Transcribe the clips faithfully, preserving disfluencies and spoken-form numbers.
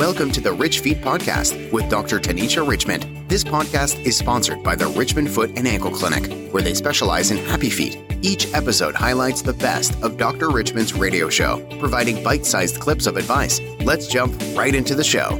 Welcome to the Rich Feet Podcast with Doctor Tanisha Richmond. This podcast is sponsored by the Richmond Foot and Ankle Clinic, where they specialize in happy feet. Each episode highlights the best of Doctor Richmond's radio show, providing bite-sized clips of advice. Let's jump right into the show.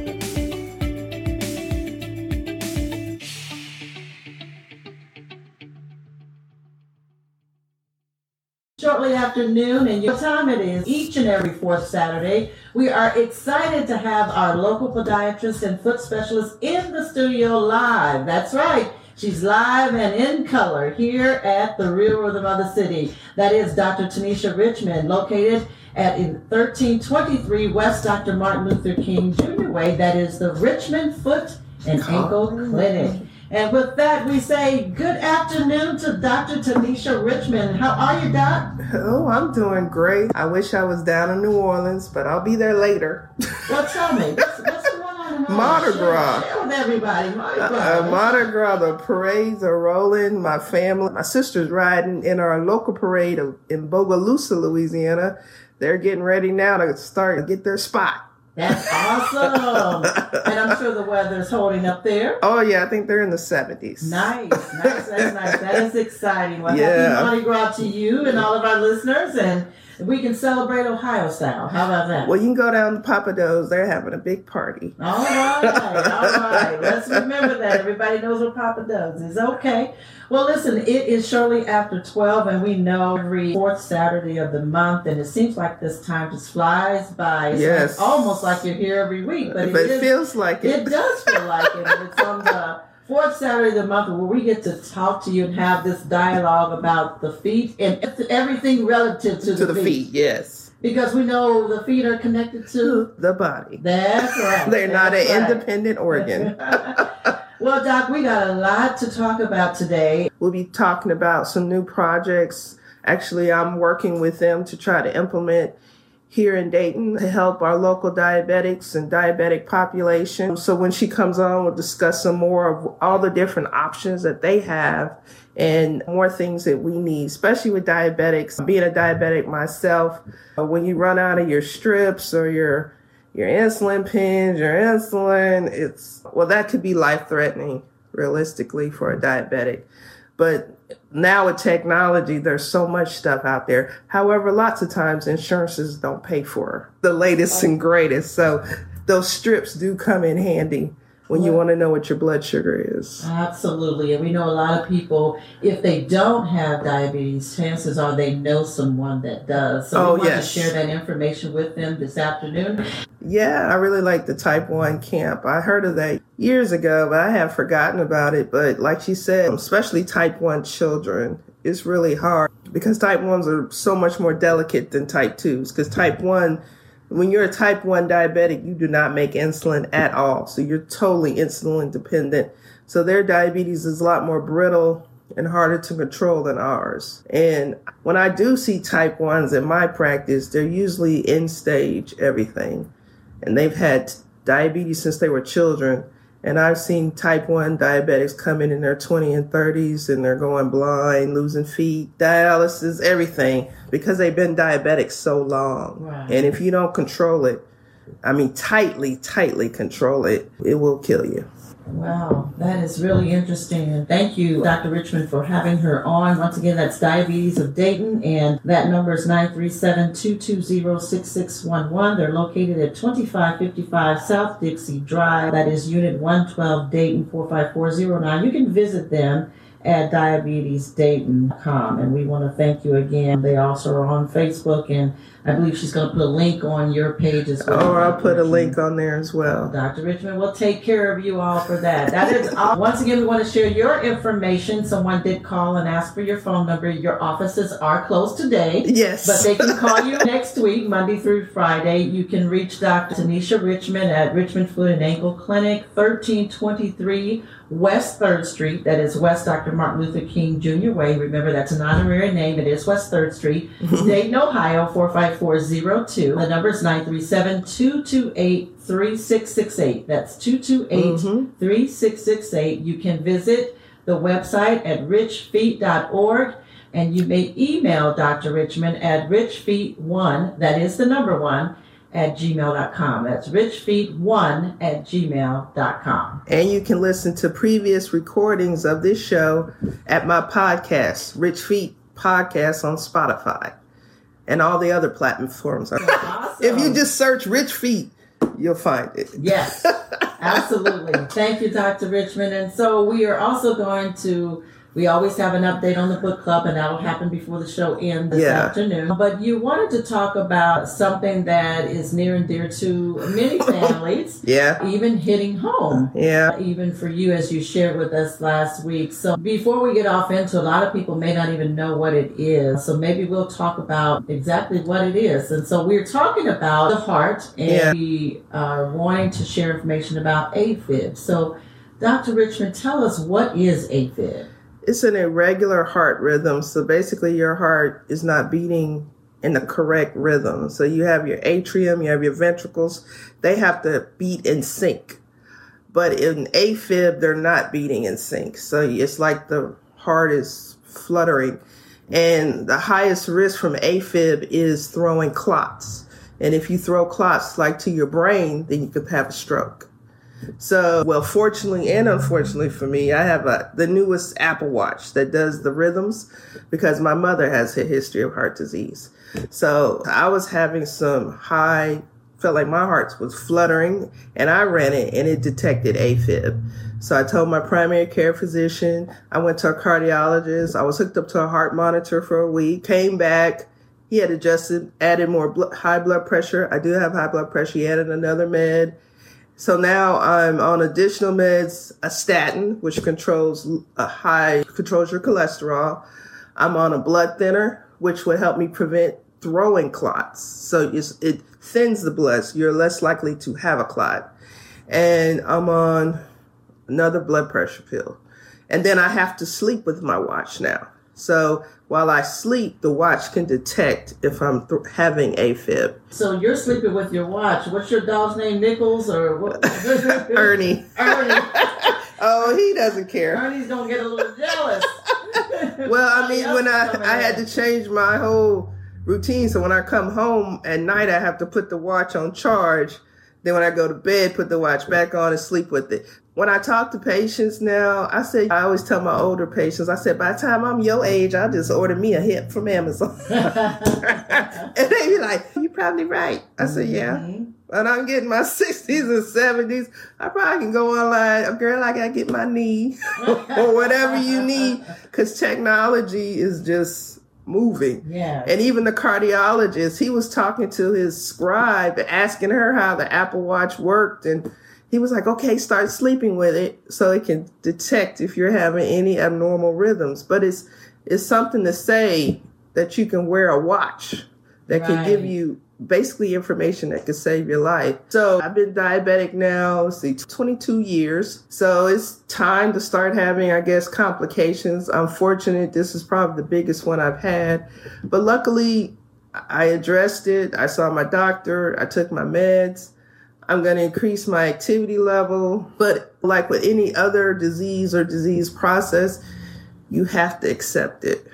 Shortly after noon, and your time it is, each and every fourth Saturday, we are excited to have our local podiatrist and foot specialist in the studio live. That's right. She's live and in color here at the Real Rhythm of the City. That is Doctor Tanisha Richmond, located at thirteen twenty-three West Doctor Martin Luther King Junior Way. That is the Richmond Foot and Ankle Clinic. And with that, we say good afternoon to Doctor Tanisha Richmond. How are you, Doc? Oh, I'm doing great. I wish I was down in New Orleans, but I'll be there later. Well, tell me, what's, what's going on in New Orleans? Mardi Gras. Share with everybody. Mardi Gras. Uh, Mardi Gras, the parades are rolling. My family, my sister's riding in our local parade in Bogalusa, Louisiana. They're getting ready now to start to get their spot. That's awesome. And I'm sure the weather's holding up there. Oh, yeah. I think they're in the seventies. Nice. Nice. That's nice. That is exciting. Well, yeah. Happy Mardi Gras to you and all of our listeners. And we can celebrate Ohio style. How about that? Well, you can go down to Papa Doe's. They're having a big party. All right. All right. Let's remember that. Everybody knows what Papa Doe's is. Okay. Well, listen, it is shortly after twelve, and we know every fourth Saturday of the month, and it seems like this time just flies by. It's yes. like, almost like you're here every week. But, but it, it feels is, like it. It does feel like it. And it's on the fourth Saturday of the month where we get to talk to you and have this dialogue about the feet and everything relative to, to the, the feet. feet. Yes. Because we know the feet are connected to the body. That's right. They're That's not right. an independent organ. Well, Doc, we got a lot to talk about today. We'll be talking about some new projects. Actually, I'm working with them to try to implement here in Dayton to help our local diabetics and diabetic population. So when she comes on, we'll discuss some more of all the different options that they have and more things that we need, especially with diabetics. Being a diabetic myself, when you run out of your strips or your Your insulin pens, your insulin, it's, well, that could be life-threatening, realistically, for a diabetic. But now with technology, there's so much stuff out there. However, lots of times insurances don't pay for the latest and greatest. So those strips do come in handy when you want to know what your blood sugar is. Absolutely. And we know a lot of people, if they don't have diabetes, chances are they know someone that does. So oh, we want yes. to share that information with them this afternoon. Yeah, I really like the type one camp. I heard of that years ago, but I have forgotten about it. But like she said, especially type one children, it's really hard because type ones are so much more delicate than type twos because type one... When you're a type one diabetic, you do not make insulin at all. So you're totally insulin dependent. So their diabetes is a lot more brittle and harder to control than ours. And when I do see type ones in my practice, they're usually end stage everything. And they've had diabetes since they were children. And I've seen type one diabetics come in in their twenties and thirties, and they're going blind, losing feet, dialysis, everything, because they've been diabetic so long. Right. And if you don't control it, I mean, tightly, tightly control it, it will kill you. Wow, that is really interesting. And thank you, Doctor Richmond, for having her on. Once again, that's Diabetes of Dayton, and that number is nine three seven, two two zero, six six one one. They're located at twenty-five fifty-five South Dixie Drive. That is Unit one twelve, Dayton, four five four zero nine. You can visit them at diabetes dayton dot com. And we want to thank you again. They also are on Facebook, and I believe she's going to put a link on your page as well. Or I'll put a link on there as well. Doctor Richmond will take care of you all for that. That is all. Once again, we want to share your information. Someone did call and ask for your phone number. Your offices are closed today. Yes. But they can call you next week, Monday through Friday. You can reach Doctor Tanisha Richmond at Richmond Foot and Ankle Clinic, thirteen twenty-three West third Street. That is West Doctor Martin Luther King Junior Way. Remember, that's an honorary name. It is West third Street, Dayton, Ohio, four five four zero two. The number is nine three seven, two two eight, three six six eight. That's two two eight, three six six eight. You can visit the website at rich feet dot org, and you may email Doctor Richmond at rich feet one, that is the number one, at gmail dot com. That's richfeet one at gmail dot com. And you can listen to previous recordings of this show at my podcast, Rich Feet Podcast, on Spotify and all the other platforms. Awesome. If you just search Rich Feet, you'll find it. Yes, absolutely. Thank you, Doctor Richmond. And so we are also going to, we always have an update on the book club, and that'll happen before the show ends this yeah. afternoon. But you wanted to talk about something that is near and dear to many families, yeah, even hitting home, yeah, even for you, as you shared with us last week. So before we get off into, a lot of people may not even know what it is. So maybe we'll talk about exactly what it is. And so we're talking about the heart, and yeah. we are wanting to share information about AFib. So Doctor Richmond, tell us, what is AFib? It's an irregular heart rhythm. So basically your heart is not beating in the correct rhythm. So you have your atrium, you have your ventricles. They have to beat in sync. But in AFib, they're not beating in sync. So it's like the heart is fluttering. And the highest risk from AFib is throwing clots. And if you throw clots like to your brain, then you could have a stroke. So, well, fortunately and unfortunately for me, I have a, the newest Apple Watch that does the rhythms, because my mother has a history of heart disease. So I was having some high, felt like my heart was fluttering, and I ran it and it detected AFib. So I told my primary care physician, I went to a cardiologist, I was hooked up to a heart monitor for a week, came back. He had adjusted, added more blood, high blood pressure. I do have high blood pressure. He added another med. So now I'm on additional meds, a statin, which controls a high, controls your cholesterol. I'm on a blood thinner, which would help me prevent throwing clots. So it thins the blood, so you're less likely to have a clot. And I'm on another blood pressure pill. And then I have to sleep with my watch now. So while I sleep, the watch can detect if I'm th- having AFib. So you're sleeping with your watch. What's your dog's name, Nichols? Or what? Ernie. Ernie. Oh, he doesn't care. Ernie's going to get a little jealous. Well, I mean, when I, I had to change my whole routine. So when I come home at night, I have to put the watch on charge. Then when I go to bed, put the watch back on and sleep with it. When I talk to patients now, I say, I always tell my older patients, I said, by the time I'm your age, I'll just order me a hip from Amazon. And they be like, you're probably right. I said, yeah. Mm-hmm. When I'm getting my sixties and seventies, I probably can go online, girl, I got to get my knee or whatever you need, because technology is just moving. Yeah. And even the cardiologist, he was talking to his scribe, asking her how the Apple Watch worked, and he was like, okay, start sleeping with it so it can detect if you're having any abnormal rhythms. But it's it's something to say that you can wear a watch that right. can give you basically information that can save your life. So I've been diabetic now, let's see, twenty-two years. So it's time to start having, I guess, complications. I'm fortunate. This is probably the biggest one I've had. But luckily, I addressed it. I saw my doctor. I took my meds. I'm going to increase my activity level. But like with any other disease or disease process, you have to accept it.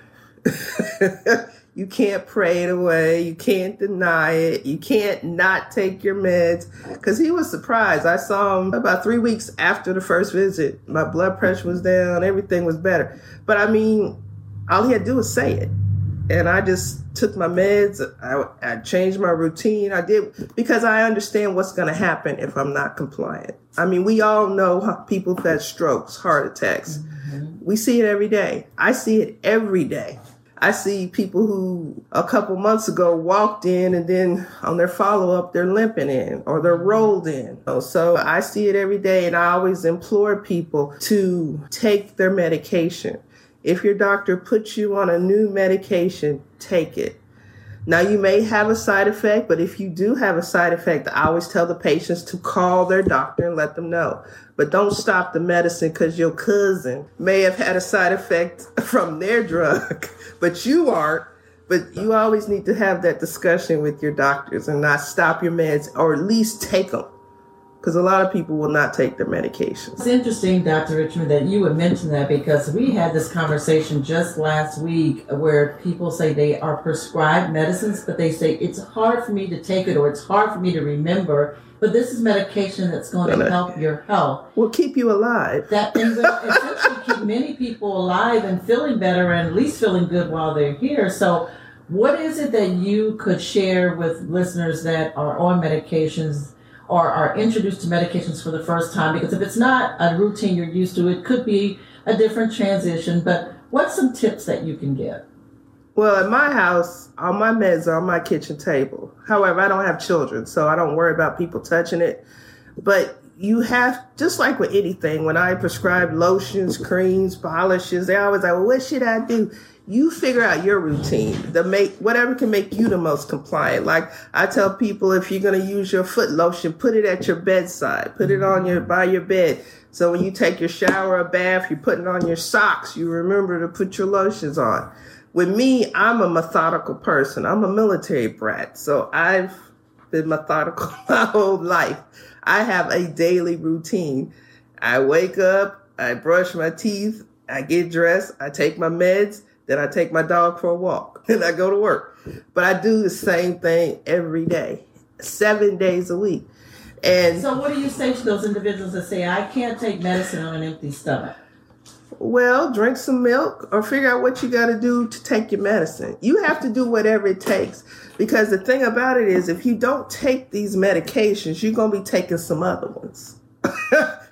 You can't pray it away. You can't deny it. You can't not take your meds. Because he was surprised. I saw him about three weeks after the first visit. My blood pressure was down. Everything was better. But I mean, all he had to do was say it. And I just took my meds. I, I changed my routine. I did, because I understand what's going to happen if I'm not compliant. I mean, we all know people who've had strokes, heart attacks. Mm-hmm. We see it every day. I see it every day. I see people who a couple months ago walked in, and then on their follow-up, they're limping in or they're rolled in. So I see it every day, and I always implore people to take their medication. If your doctor puts you on a new medication, take it. Now, you may have a side effect, but if you do have a side effect, I always tell the patients to call their doctor and let them know. But don't stop the medicine because your cousin may have had a side effect from their drug, but you aren't. But you always need to have that discussion with your doctors and not stop your meds, or at least take them. because a lot of people will not take their medications. It's interesting, Doctor Richmond, that you would mention that, because we had this conversation just last week where people say they are prescribed medicines, but they say it's hard for me to take it, or it's hard for me to remember. But this is medication that's going Gonna, to help your health. Will keep you alive. That thing will essentially keep many people alive and feeling better, and at least feeling good while they're here. So what is it that you could share with listeners that are on medications or are introduced to medications for the first time? Because if it's not a routine you're used to, it could be a different transition. But what's some tips that you can give? Well, at my house, all my meds are on my kitchen table. However, I don't have children, so I don't worry about people touching it. But you have, just like with anything, when I prescribe lotions, creams, polishes, they always like, well, what should I do? You figure out your routine, the make whatever can make you the most compliant. Like I tell people, if you're going to use your foot lotion, put it at your bedside, put it on your by your bed. So when you take your shower or bath, you're putting on your socks, you remember to put your lotions on. With me, I'm a methodical person. I'm a military brat, so I've been methodical my whole life. I have a daily routine. I wake up, I brush my teeth, I get dressed, I take my meds, then I take my dog for a walk, and I go to work. But I do the same thing every day, seven days a week. And so what do you say to those individuals that say, I can't take medicine on an empty stomach? Well, drink some milk or figure out what you got to do to take your medicine. You have to do whatever it takes, because the thing about it is, if you don't take these medications, you're going to be taking some other ones,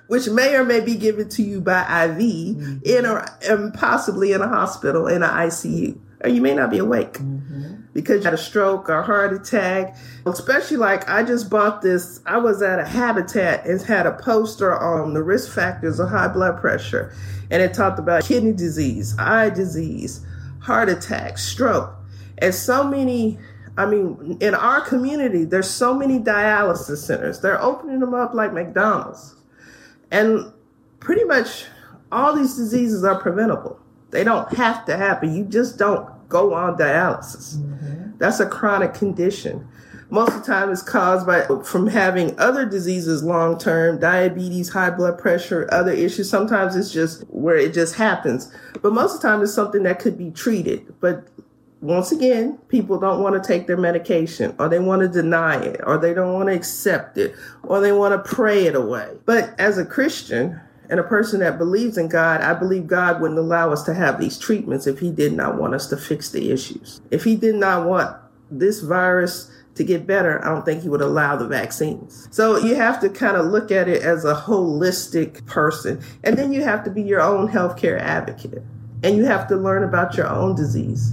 which may or may be given to you by I V mm-hmm. in or and possibly in a hospital, in an I C U. Or you may not be awake mm-hmm. because you had a stroke or a heart attack. Especially like I just bought this. I was at a Habitat and had a poster on the risk factors of high blood pressure. And it talked about kidney disease, eye disease, heart attack, stroke. And so many, I mean, in our community, there's so many dialysis centers. They're opening them up like McDonald's. And pretty much all these diseases are preventable. They don't have to happen. You just don't go on dialysis. Mm-hmm. That's a chronic condition. Most of the time it's caused by from having other diseases long-term, diabetes, high blood pressure, other issues. Sometimes it's just where it just happens. But most of the time it's something that could be treated. But once again, people don't want to take their medication, or they want to deny it, or they don't want to accept it, or they want to pray it away. But as a Christian and a person that believes in God, I believe God wouldn't allow us to have these treatments if he did not want us to fix the issues. If he did not want this virus to get better, I don't think he would allow the vaccines. So you have to kind of look at it as a holistic person. And then you have to be your own healthcare advocate. And you have to learn about your own disease.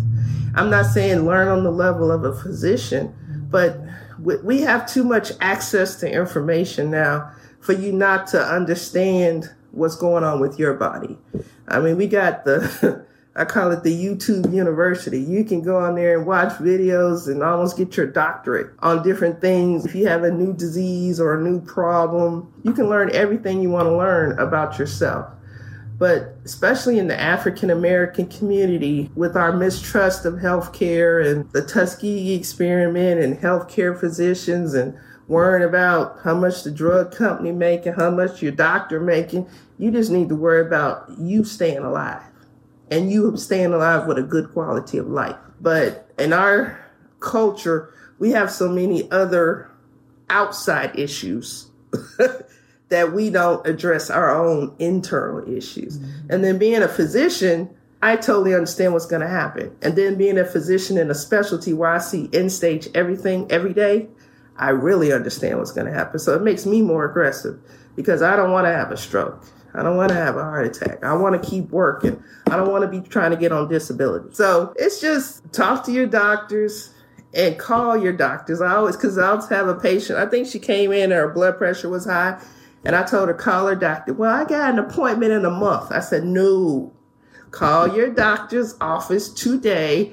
I'm not saying learn on the level of a physician, but we have too much access to information now for you not to understand what's going on with your body. I mean, we got the... I call it the YouTube University. You can go on there and watch videos and almost get your doctorate on different things. If you have a new disease or a new problem, you can learn everything you want to learn about yourself. But especially in the African American community, with our mistrust of healthcare and the Tuskegee experiment and healthcare physicians and worrying about how much the drug company making, how much your doctor making, you just need to worry about you staying alive. And you staying alive with a good quality of life. But in our culture, we have so many other outside issues that we don't address our own internal issues. Mm-hmm. And then being a physician, I totally understand what's going to happen. And then being a physician in a specialty where I see end stage everything every day, I really understand what's going to happen. So it makes me more aggressive, because I don't want to have a stroke. I don't want to have a heart attack. I want to keep working. I don't want to be trying to get on disability. So it's just talk to your doctors and call your doctors. I always, because I always have a patient. I think she came in and her blood pressure was high. And I told her, call her doctor. Well, I got an appointment in a month. I said, no, call your doctor's office today.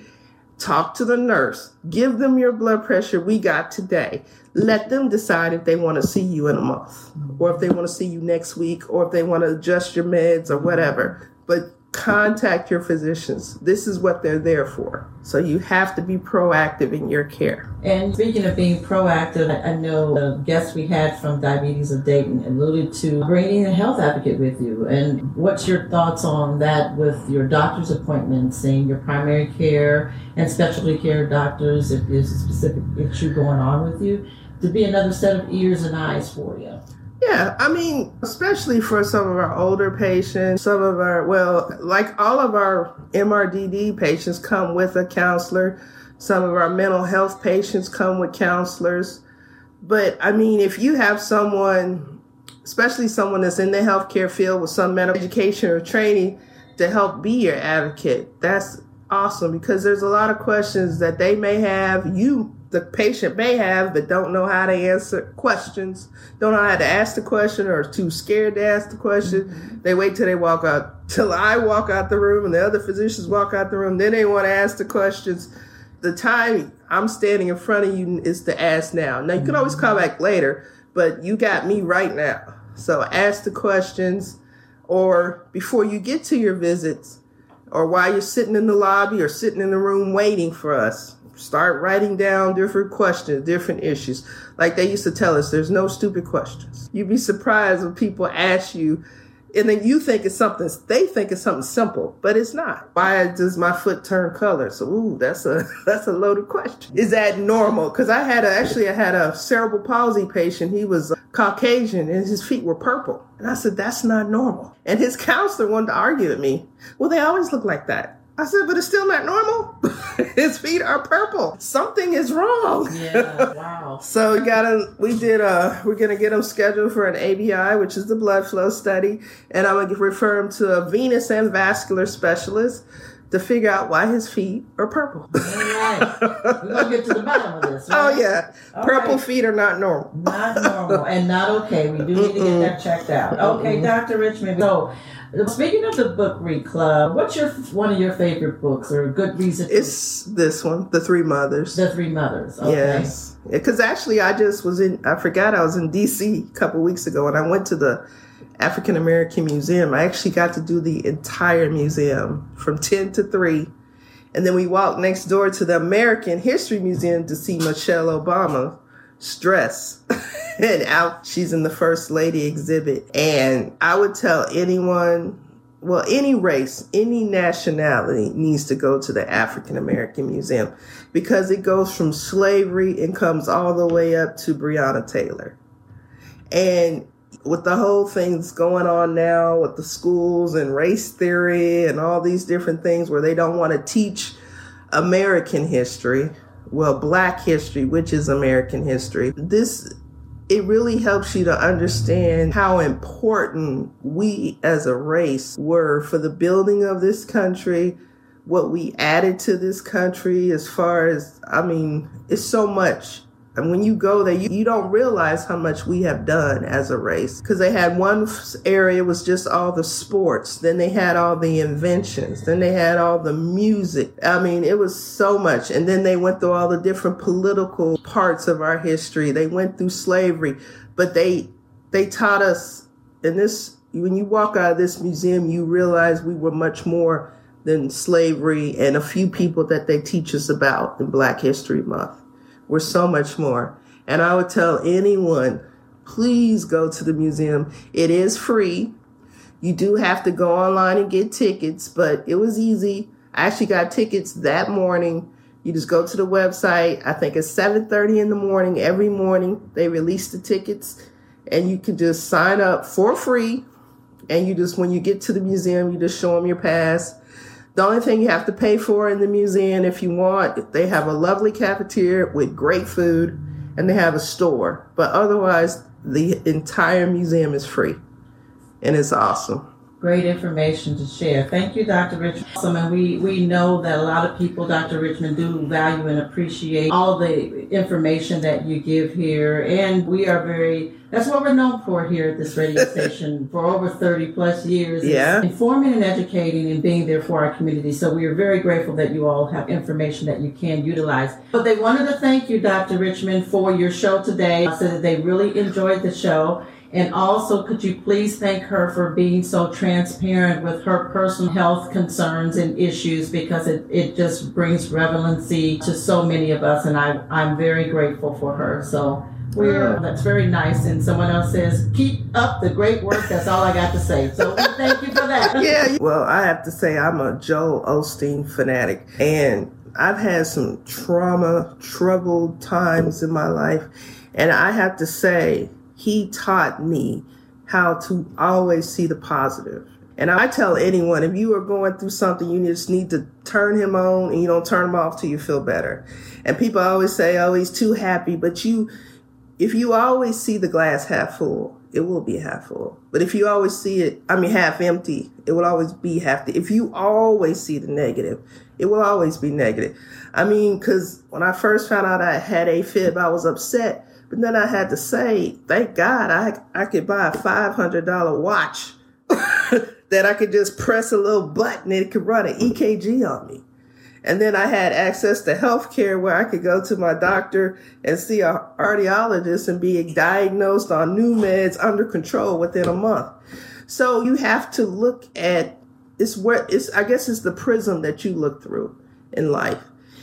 Talk to the nurse. Give them your blood pressure we got today. Let them decide if they want to see you in a month, or if they want to see you next week, or if they want to adjust your meds or whatever. But Contact your physicians. This is what they're there for. So you have to be proactive in your care. And speaking of being proactive, I know the guest we had from Diabetes of Dayton alluded to bringing a health advocate with you. And what's your thoughts on that with your doctor's appointments, seeing your primary care and specialty care doctors, if there's a specific issue going on with you, to be another set of ears and eyes for you? Yeah, I mean, especially for some of our older patients, some of our, well, like all of our M R D D patients come with a counselor. Some of our mental health patients come with counselors. But I mean, if you have someone, especially someone that's in the healthcare field with some medical education or training to help be your advocate, that's awesome, because there's a lot of questions that they may have, you the patient may have, but don't know how to answer questions, don't know how to ask the question, or are too scared to ask the question. Mm-hmm. They wait till they walk out, till I walk out the room and the other physicians walk out the room. Then they want to ask the questions. The time I'm standing in front of you is to ask now. Now, you can always call back later, but you got me right now. So ask the questions, or before you get to your visits, or while you're sitting in the lobby or sitting in the room waiting for us. Start writing down different questions, different issues. Like they used to tell us, there's no stupid questions. You'd be surprised when people ask you, and then you think it's something, they think it's something simple, but it's not. Why does my foot turn color? So, ooh, that's a that's a loaded question. Is that normal? Because I had a, actually I had a cerebral palsy patient. He was Caucasian, and his feet were purple. And I said, that's not normal. And his counselor wanted to argue with me. Well, they always look like that. I said, but it's still not normal. His feet are purple. Something is wrong. Yeah, wow. So we got a, we did a, we're going to get him scheduled for an A B I, which is the blood flow study. And I'm going to refer him to a venous and vascular specialist to figure out why his feet are purple. All right. We're going to get to the bottom of this. Right? Oh, yeah. All purple right. Feet are not normal. Not normal and not okay. We do need Mm-mm. to get that checked out. Okay, Mm-mm. Doctor Richmond. So, speaking of the book read club, what's your one of your favorite books or a good reason? It's this one, The Three Mothers. The Three Mothers, okay. Yes. Because actually I just was in, I forgot I was in D C a couple weeks ago, and I went to the African American Museum. I actually got to do the entire museum from ten to three. And then we walked next door to the American History Museum to see Michelle Obama's dress. And out, she's in the First Lady exhibit. And I would tell anyone, well, any race, any nationality needs to go to the African American Museum, because it goes from slavery and comes all the way up to Breonna Taylor. And with the whole thing that's going on now with the schools and race theory and all these different things where they don't want to teach American history, well, Black history, which is American history, this it really helps you to understand how important we as a race were for the building of this country, what we added to this country as far as, I mean, it's so much. And when you go there, you, you don't realize how much we have done as a race. Because they had one area was just all the sports. Then they had all the inventions. Then they had all the music. I mean, it was so much. And then they went through all the different political parts of our history. They went through slavery. But they they taught us, in this, when you walk out of this museum, you realize we were much more than slavery and a few people that they teach us about in Black History Month. We're so much more. And I would tell anyone, please go to the museum. It is free. You do have to go online and get tickets, but it was easy. I actually got tickets that morning. You just go to the website. I think it's seven thirty in the morning. Every morning they release the tickets, and you can just sign up for free. And you just, when you get to the museum, you just show them your pass. The only thing you have to pay for in the museum, if you want, they have a lovely cafeteria with great food, and they have a store. But otherwise, the entire museum is free, and it's awesome. Great information to share. Thank you, Doctor Richmond. Awesome. And we, we know that a lot of people, Doctor Richmond, do value and appreciate all the information that you give here. And we are very, that's what we're known for here at this radio station for over thirty plus years. Yeah. Informing and educating and being there for our community. So we are very grateful that you all have information that you can utilize. But they wanted to thank you, Doctor Richmond, for your show today. I said that they really enjoyed the show. And also, could you please thank her for being so transparent with her personal health concerns and issues, because it, it just brings relevancy to so many of us, and I, I'm very grateful for her. So we're, that's very nice. And someone else says, keep up the great work. That's all I got to say. So we thank you for that. Yeah. Well, I have to say I'm a Joel Osteen fanatic, and I've had some trauma, troubled times in my life, and I have to say, he taught me how to always see the positive. And I tell anyone, if you are going through something, you just need to turn him on, and you don't turn him off till you feel better. And people always say, oh, he's too happy. But you, if you always see the glass half full, it will be half full. But if you always see it, I mean, half empty, it will always be half empty. If you always see the negative, it will always be negative. I mean, because when I first found out I had AFib, I was upset. But then I had to say, thank God I I could buy a five hundred dollars watch that I could just press a little button and it could run an E K G on me. And then I had access to healthcare where I could go to my doctor and see a cardiologist and be diagnosed on new meds under control within a month. So you have to look at, it's where it's, I guess it's the prism that you look through in life.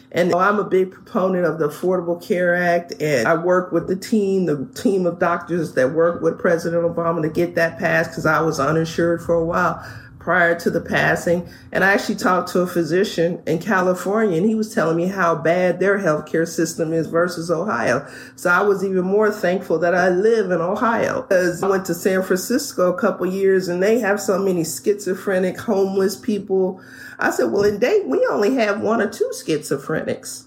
And I'm a big proponent of the Affordable Care Act, and I work with the team, the team of doctors that work with President Obama to get that passed, because I was uninsured for a while prior to the passing. And I actually talked to a physician in California, and he was telling me how bad their healthcare system is versus Ohio. So I was even more thankful that I live in Ohio, because I went to San Francisco a couple years, and they have so many schizophrenic, homeless people. I said, well, in Dayton, we only have one or two schizophrenics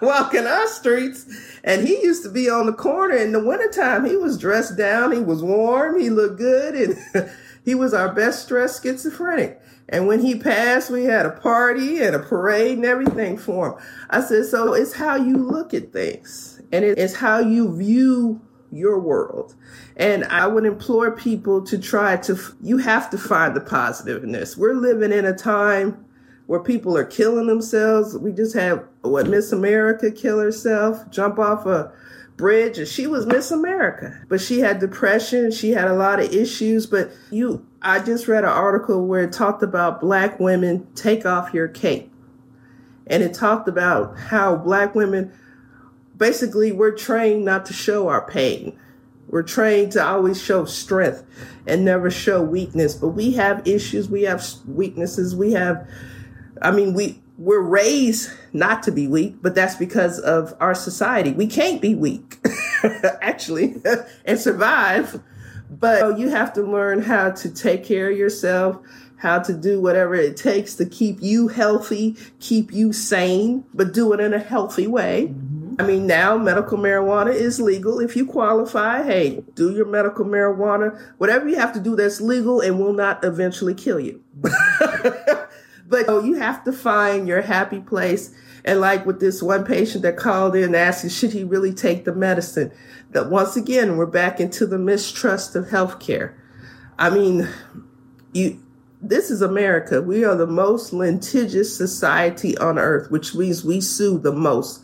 walking our streets. And he used to be on the corner in the wintertime. He was dressed down. He was warm. He looked good. And he was our best dressed schizophrenic. And when he passed, we had a party and a parade and everything for him. I said, so it's how you look at things. And it's how you view your world. And I would implore people to try to, you have to find the positive in this. We're living in a time where people are killing themselves. We just have, what, Miss America kill herself, jump off a bridge. And she was Miss America, but she had depression. She had a lot of issues. But you, I just read an article where it talked about Black women, take off your cape. And it talked about how Black women, basically, we're trained not to show our pain. We're trained to always show strength and never show weakness. But we have issues. We have weaknesses. We have, I mean, we, we're raised not to be weak, but that's because of our society. We can't be weak, actually, and survive. But you have to learn how to take care of yourself, how to do whatever it takes to keep you healthy, keep you sane, but do it in a healthy way. I mean, now medical marijuana is legal. If you qualify, hey, do your medical marijuana, whatever you have to do that's legal and will not eventually kill you. But oh, you have to find your happy place. And like with this one patient that called in asking, should he really take the medicine? That once again, we're back into the mistrust of healthcare. I mean, you. This is America. We are the most litigious society on earth, which means we sue the most.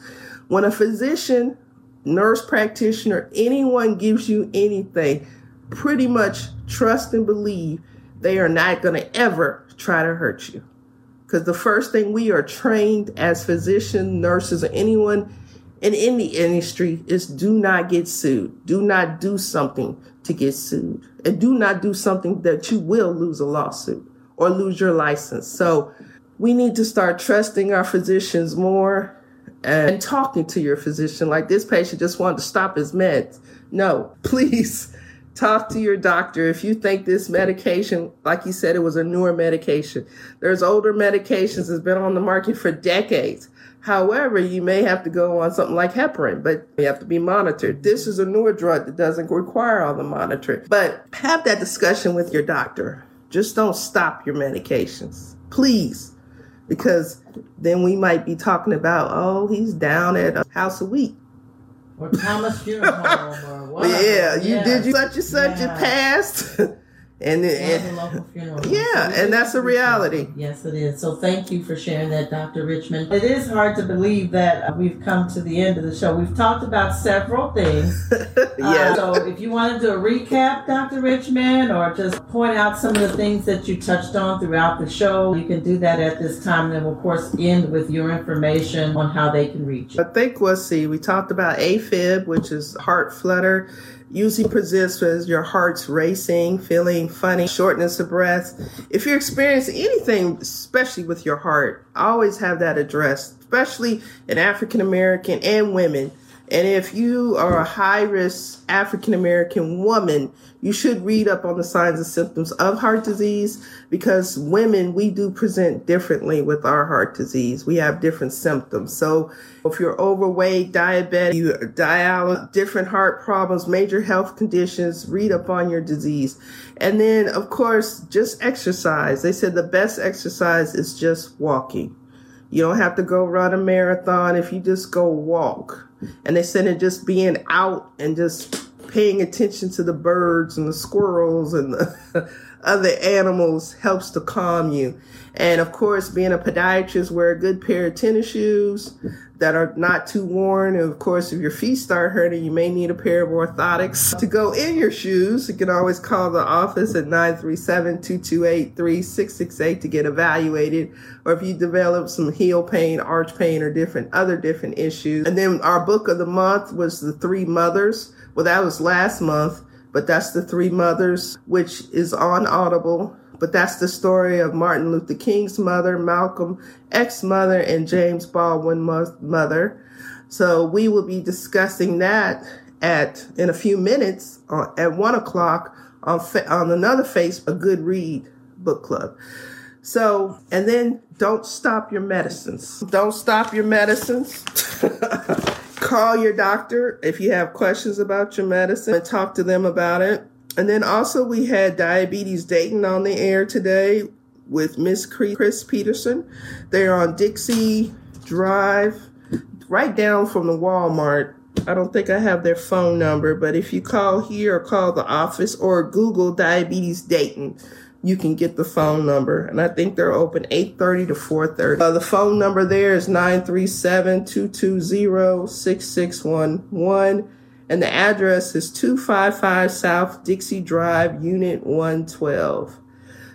When a physician, nurse practitioner, anyone gives you anything, pretty much trust and believe they are not going to ever try to hurt you. Because the first thing we are trained as physicians, nurses, or anyone in any industry is do not get sued. Do not do something to get sued. And do not do something that you will lose a lawsuit or lose your license. So we need to start trusting our physicians more. And talking to your physician, like this patient just wanted to stop his meds. No, please talk to your doctor. If you think this medication, like you said, it was a newer medication. There's older medications that's been on the market for decades. However, you may have to go on something like heparin, but you have to be monitored. This is a newer drug that doesn't require all the monitoring. But have that discussion with your doctor. Just don't stop your medications, please. Because then we might be talking about, oh, he's down at a house a week. Or Thomas Funeral Home or whatever. Yeah, you yeah. did you such and such yeah. and passed. And it, it, a local funeral. Yeah, and that's a reality. Yes, it is. So thank you for sharing that, Doctor Richmond. It is hard to believe that we've come to the end of the show. We've talked about several things. Yes. Uh, so if you want to do a recap, Doctor Richmond, or just point out some of the things that you touched on throughout the show, you can do that at this time. And then we'll, of course, end with your information on how they can reach you. I think, let's see, we talked about AFib, which is heart flutter. Usually presents as your heart's racing, feeling funny, shortness of breath. If you're experiencing anything, especially with your heart, always have that addressed, especially in African American and women. And if you are a high-risk African American woman, you should read up on the signs and symptoms of heart disease, because women, we do present differently with our heart disease. We have different symptoms. So if you're overweight, diabetic, you dialysis, different heart problems, major health conditions, read up on your disease. And then, of course, just exercise. They said the best exercise is just walking. You don't have to go run a marathon if you just go walk. And they said it just being out and just paying attention to the birds and the squirrels and the other animals helps to calm you. And, of course, being a podiatrist, wear a good pair of tennis shoes that are not too worn. And, of course, if your feet start hurting, you may need a pair of orthotics to go in your shoes. You can always call the office at nine three seven, two two eight, three six six eight to get evaluated, or if you develop some heel pain, arch pain, or different other different issues. And then our book of the month was The Three Mothers. Well, that was last month, but that's The Three Mothers, which is on Audible. But that's the story of Martin Luther King's mother, Malcolm X's mother, and James Baldwin's mother. So we will be discussing that at in a few minutes uh, at one o'clock on fa- on another Facebook, a Good Read book club. So, and then don't stop your medicines. Don't stop your medicines. Call your doctor if you have questions about your medicine and talk to them about it. And then also we had Diabetes Dayton on the air today with Miss Chris Peterson. They're on Dixie Drive, right down from the Walmart. I don't think I have their phone number, but if you call here or call the office or Google Diabetes Dayton, you can get the phone number. And I think they're open eight thirty to four thirty. Uh, the phone number there is nine three seven, two two zero, six six one one. And the address is two fifty-five South Dixie Drive, Unit one twelve.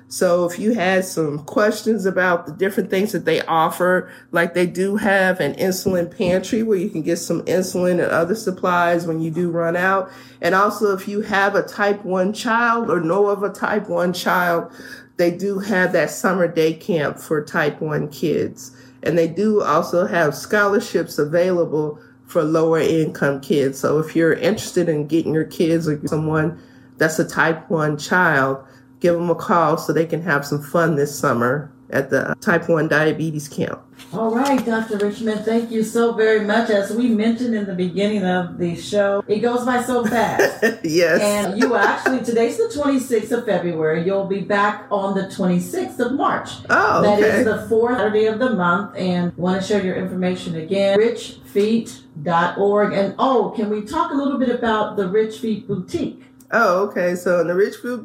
So if you had some questions about the different things that they offer, like they do have an insulin pantry where you can get some insulin and other supplies when you do run out. And also if you have a type one child or know of a type one child, they do have that summer day camp for type one kids. And they do also have scholarships available for lower income kids. So if you're interested in getting your kids or someone that's a type one child, give them a call so they can have some fun this summer at the type one diabetes camp. All right, Doctor Richmond, thank you so very much. As we mentioned in the beginning of the show, it goes by so fast. Yes. And you actually, today's the twenty-sixth of February. You'll be back on the twenty-sixth of March. Oh, okay. That is the fourth Saturday of the month. And want to share your information again, rich feet dot org. And oh, can we talk a little bit about the Rich Feet Boutique? Oh, okay. So in the Rich Feet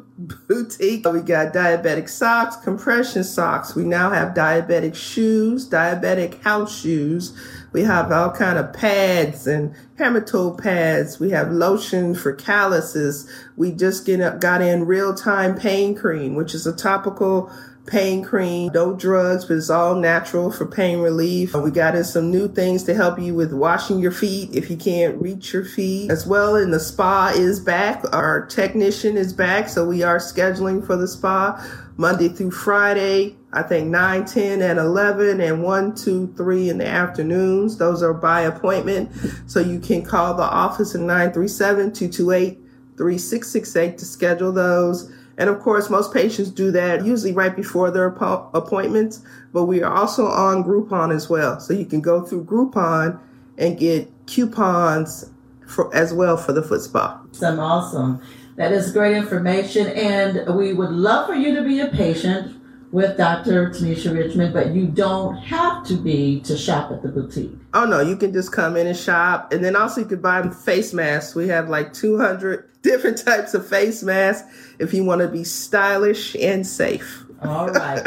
Boutique, we got diabetic socks, compression socks. We now have diabetic shoes, diabetic house shoes. We have all kind of pads and hammertoe pads. We have lotion for calluses. We just get up, got in real-time pain cream, which is a topical pain cream, no drugs, but it's all natural for pain relief. We got in some new things to help you with washing your feet if you can't reach your feet. As well, and the spa is back. Our technician is back, so we are scheduling for the spa Monday through Friday, I think nine, ten, and eleven, and one, two, three in the afternoons. Those are by appointment, so you can call the office at nine three seven, two two eight, three six six eight to schedule those. And of course, most patients do that usually right before their appointments, but we are also on Groupon as well. So you can go through Groupon and get coupons for, as well for the foot spa. That's awesome. That is great information. And we would love for you to be a patient with Doctor Tanisha Richmond, but you don't have to be to shop at the boutique. Oh, no, you can just come in and shop. And then also you could buy face masks. We have like two hundred different types of face masks if you want to be stylish and safe. All right.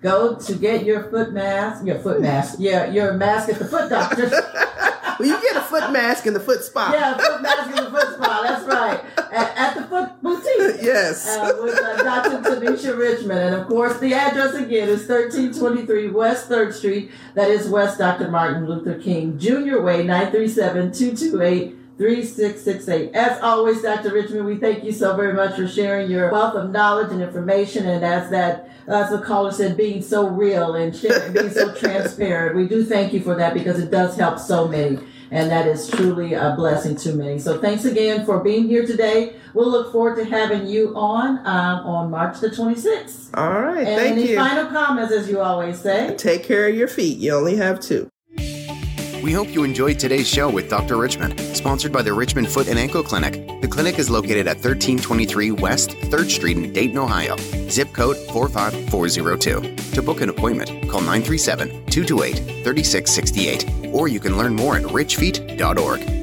Go to get your foot mask, your foot mask, yeah, your mask at the foot doctor. Well, you get a foot mask in the foot spa. Yeah, a foot mask in the foot spa, that's right. At, at the foot boutique. Yes. Uh, with uh, Doctor Tanisha Richmond. And, of course, the address, again, is thirteen twenty-three West third Street. That is West Doctor Martin Luther King Junior Way, nine three seven, two two eight, three six six eight. As always, Doctor Richmond, we thank you so very much for sharing your wealth of knowledge and information. And as that, as the caller said, being so real and sharing, being so transparent, we do thank you for that because it does help so many. And that is truly a blessing to many. So thanks again for being here today. We'll look forward to having you on um, on March the twenty-sixth. All right. And thank any you. Final comments, as you always say? Take care of your feet. You only have two. We hope you enjoyed today's show with Doctor Richmond, sponsored by the Richmond Foot and Ankle Clinic. The clinic is located at thirteen twenty-three West third Street in Dayton, Ohio, zip code four five four zero two. To book an appointment, call nine three seven, two two eight, three six six eight, or you can learn more at rich feet dot org.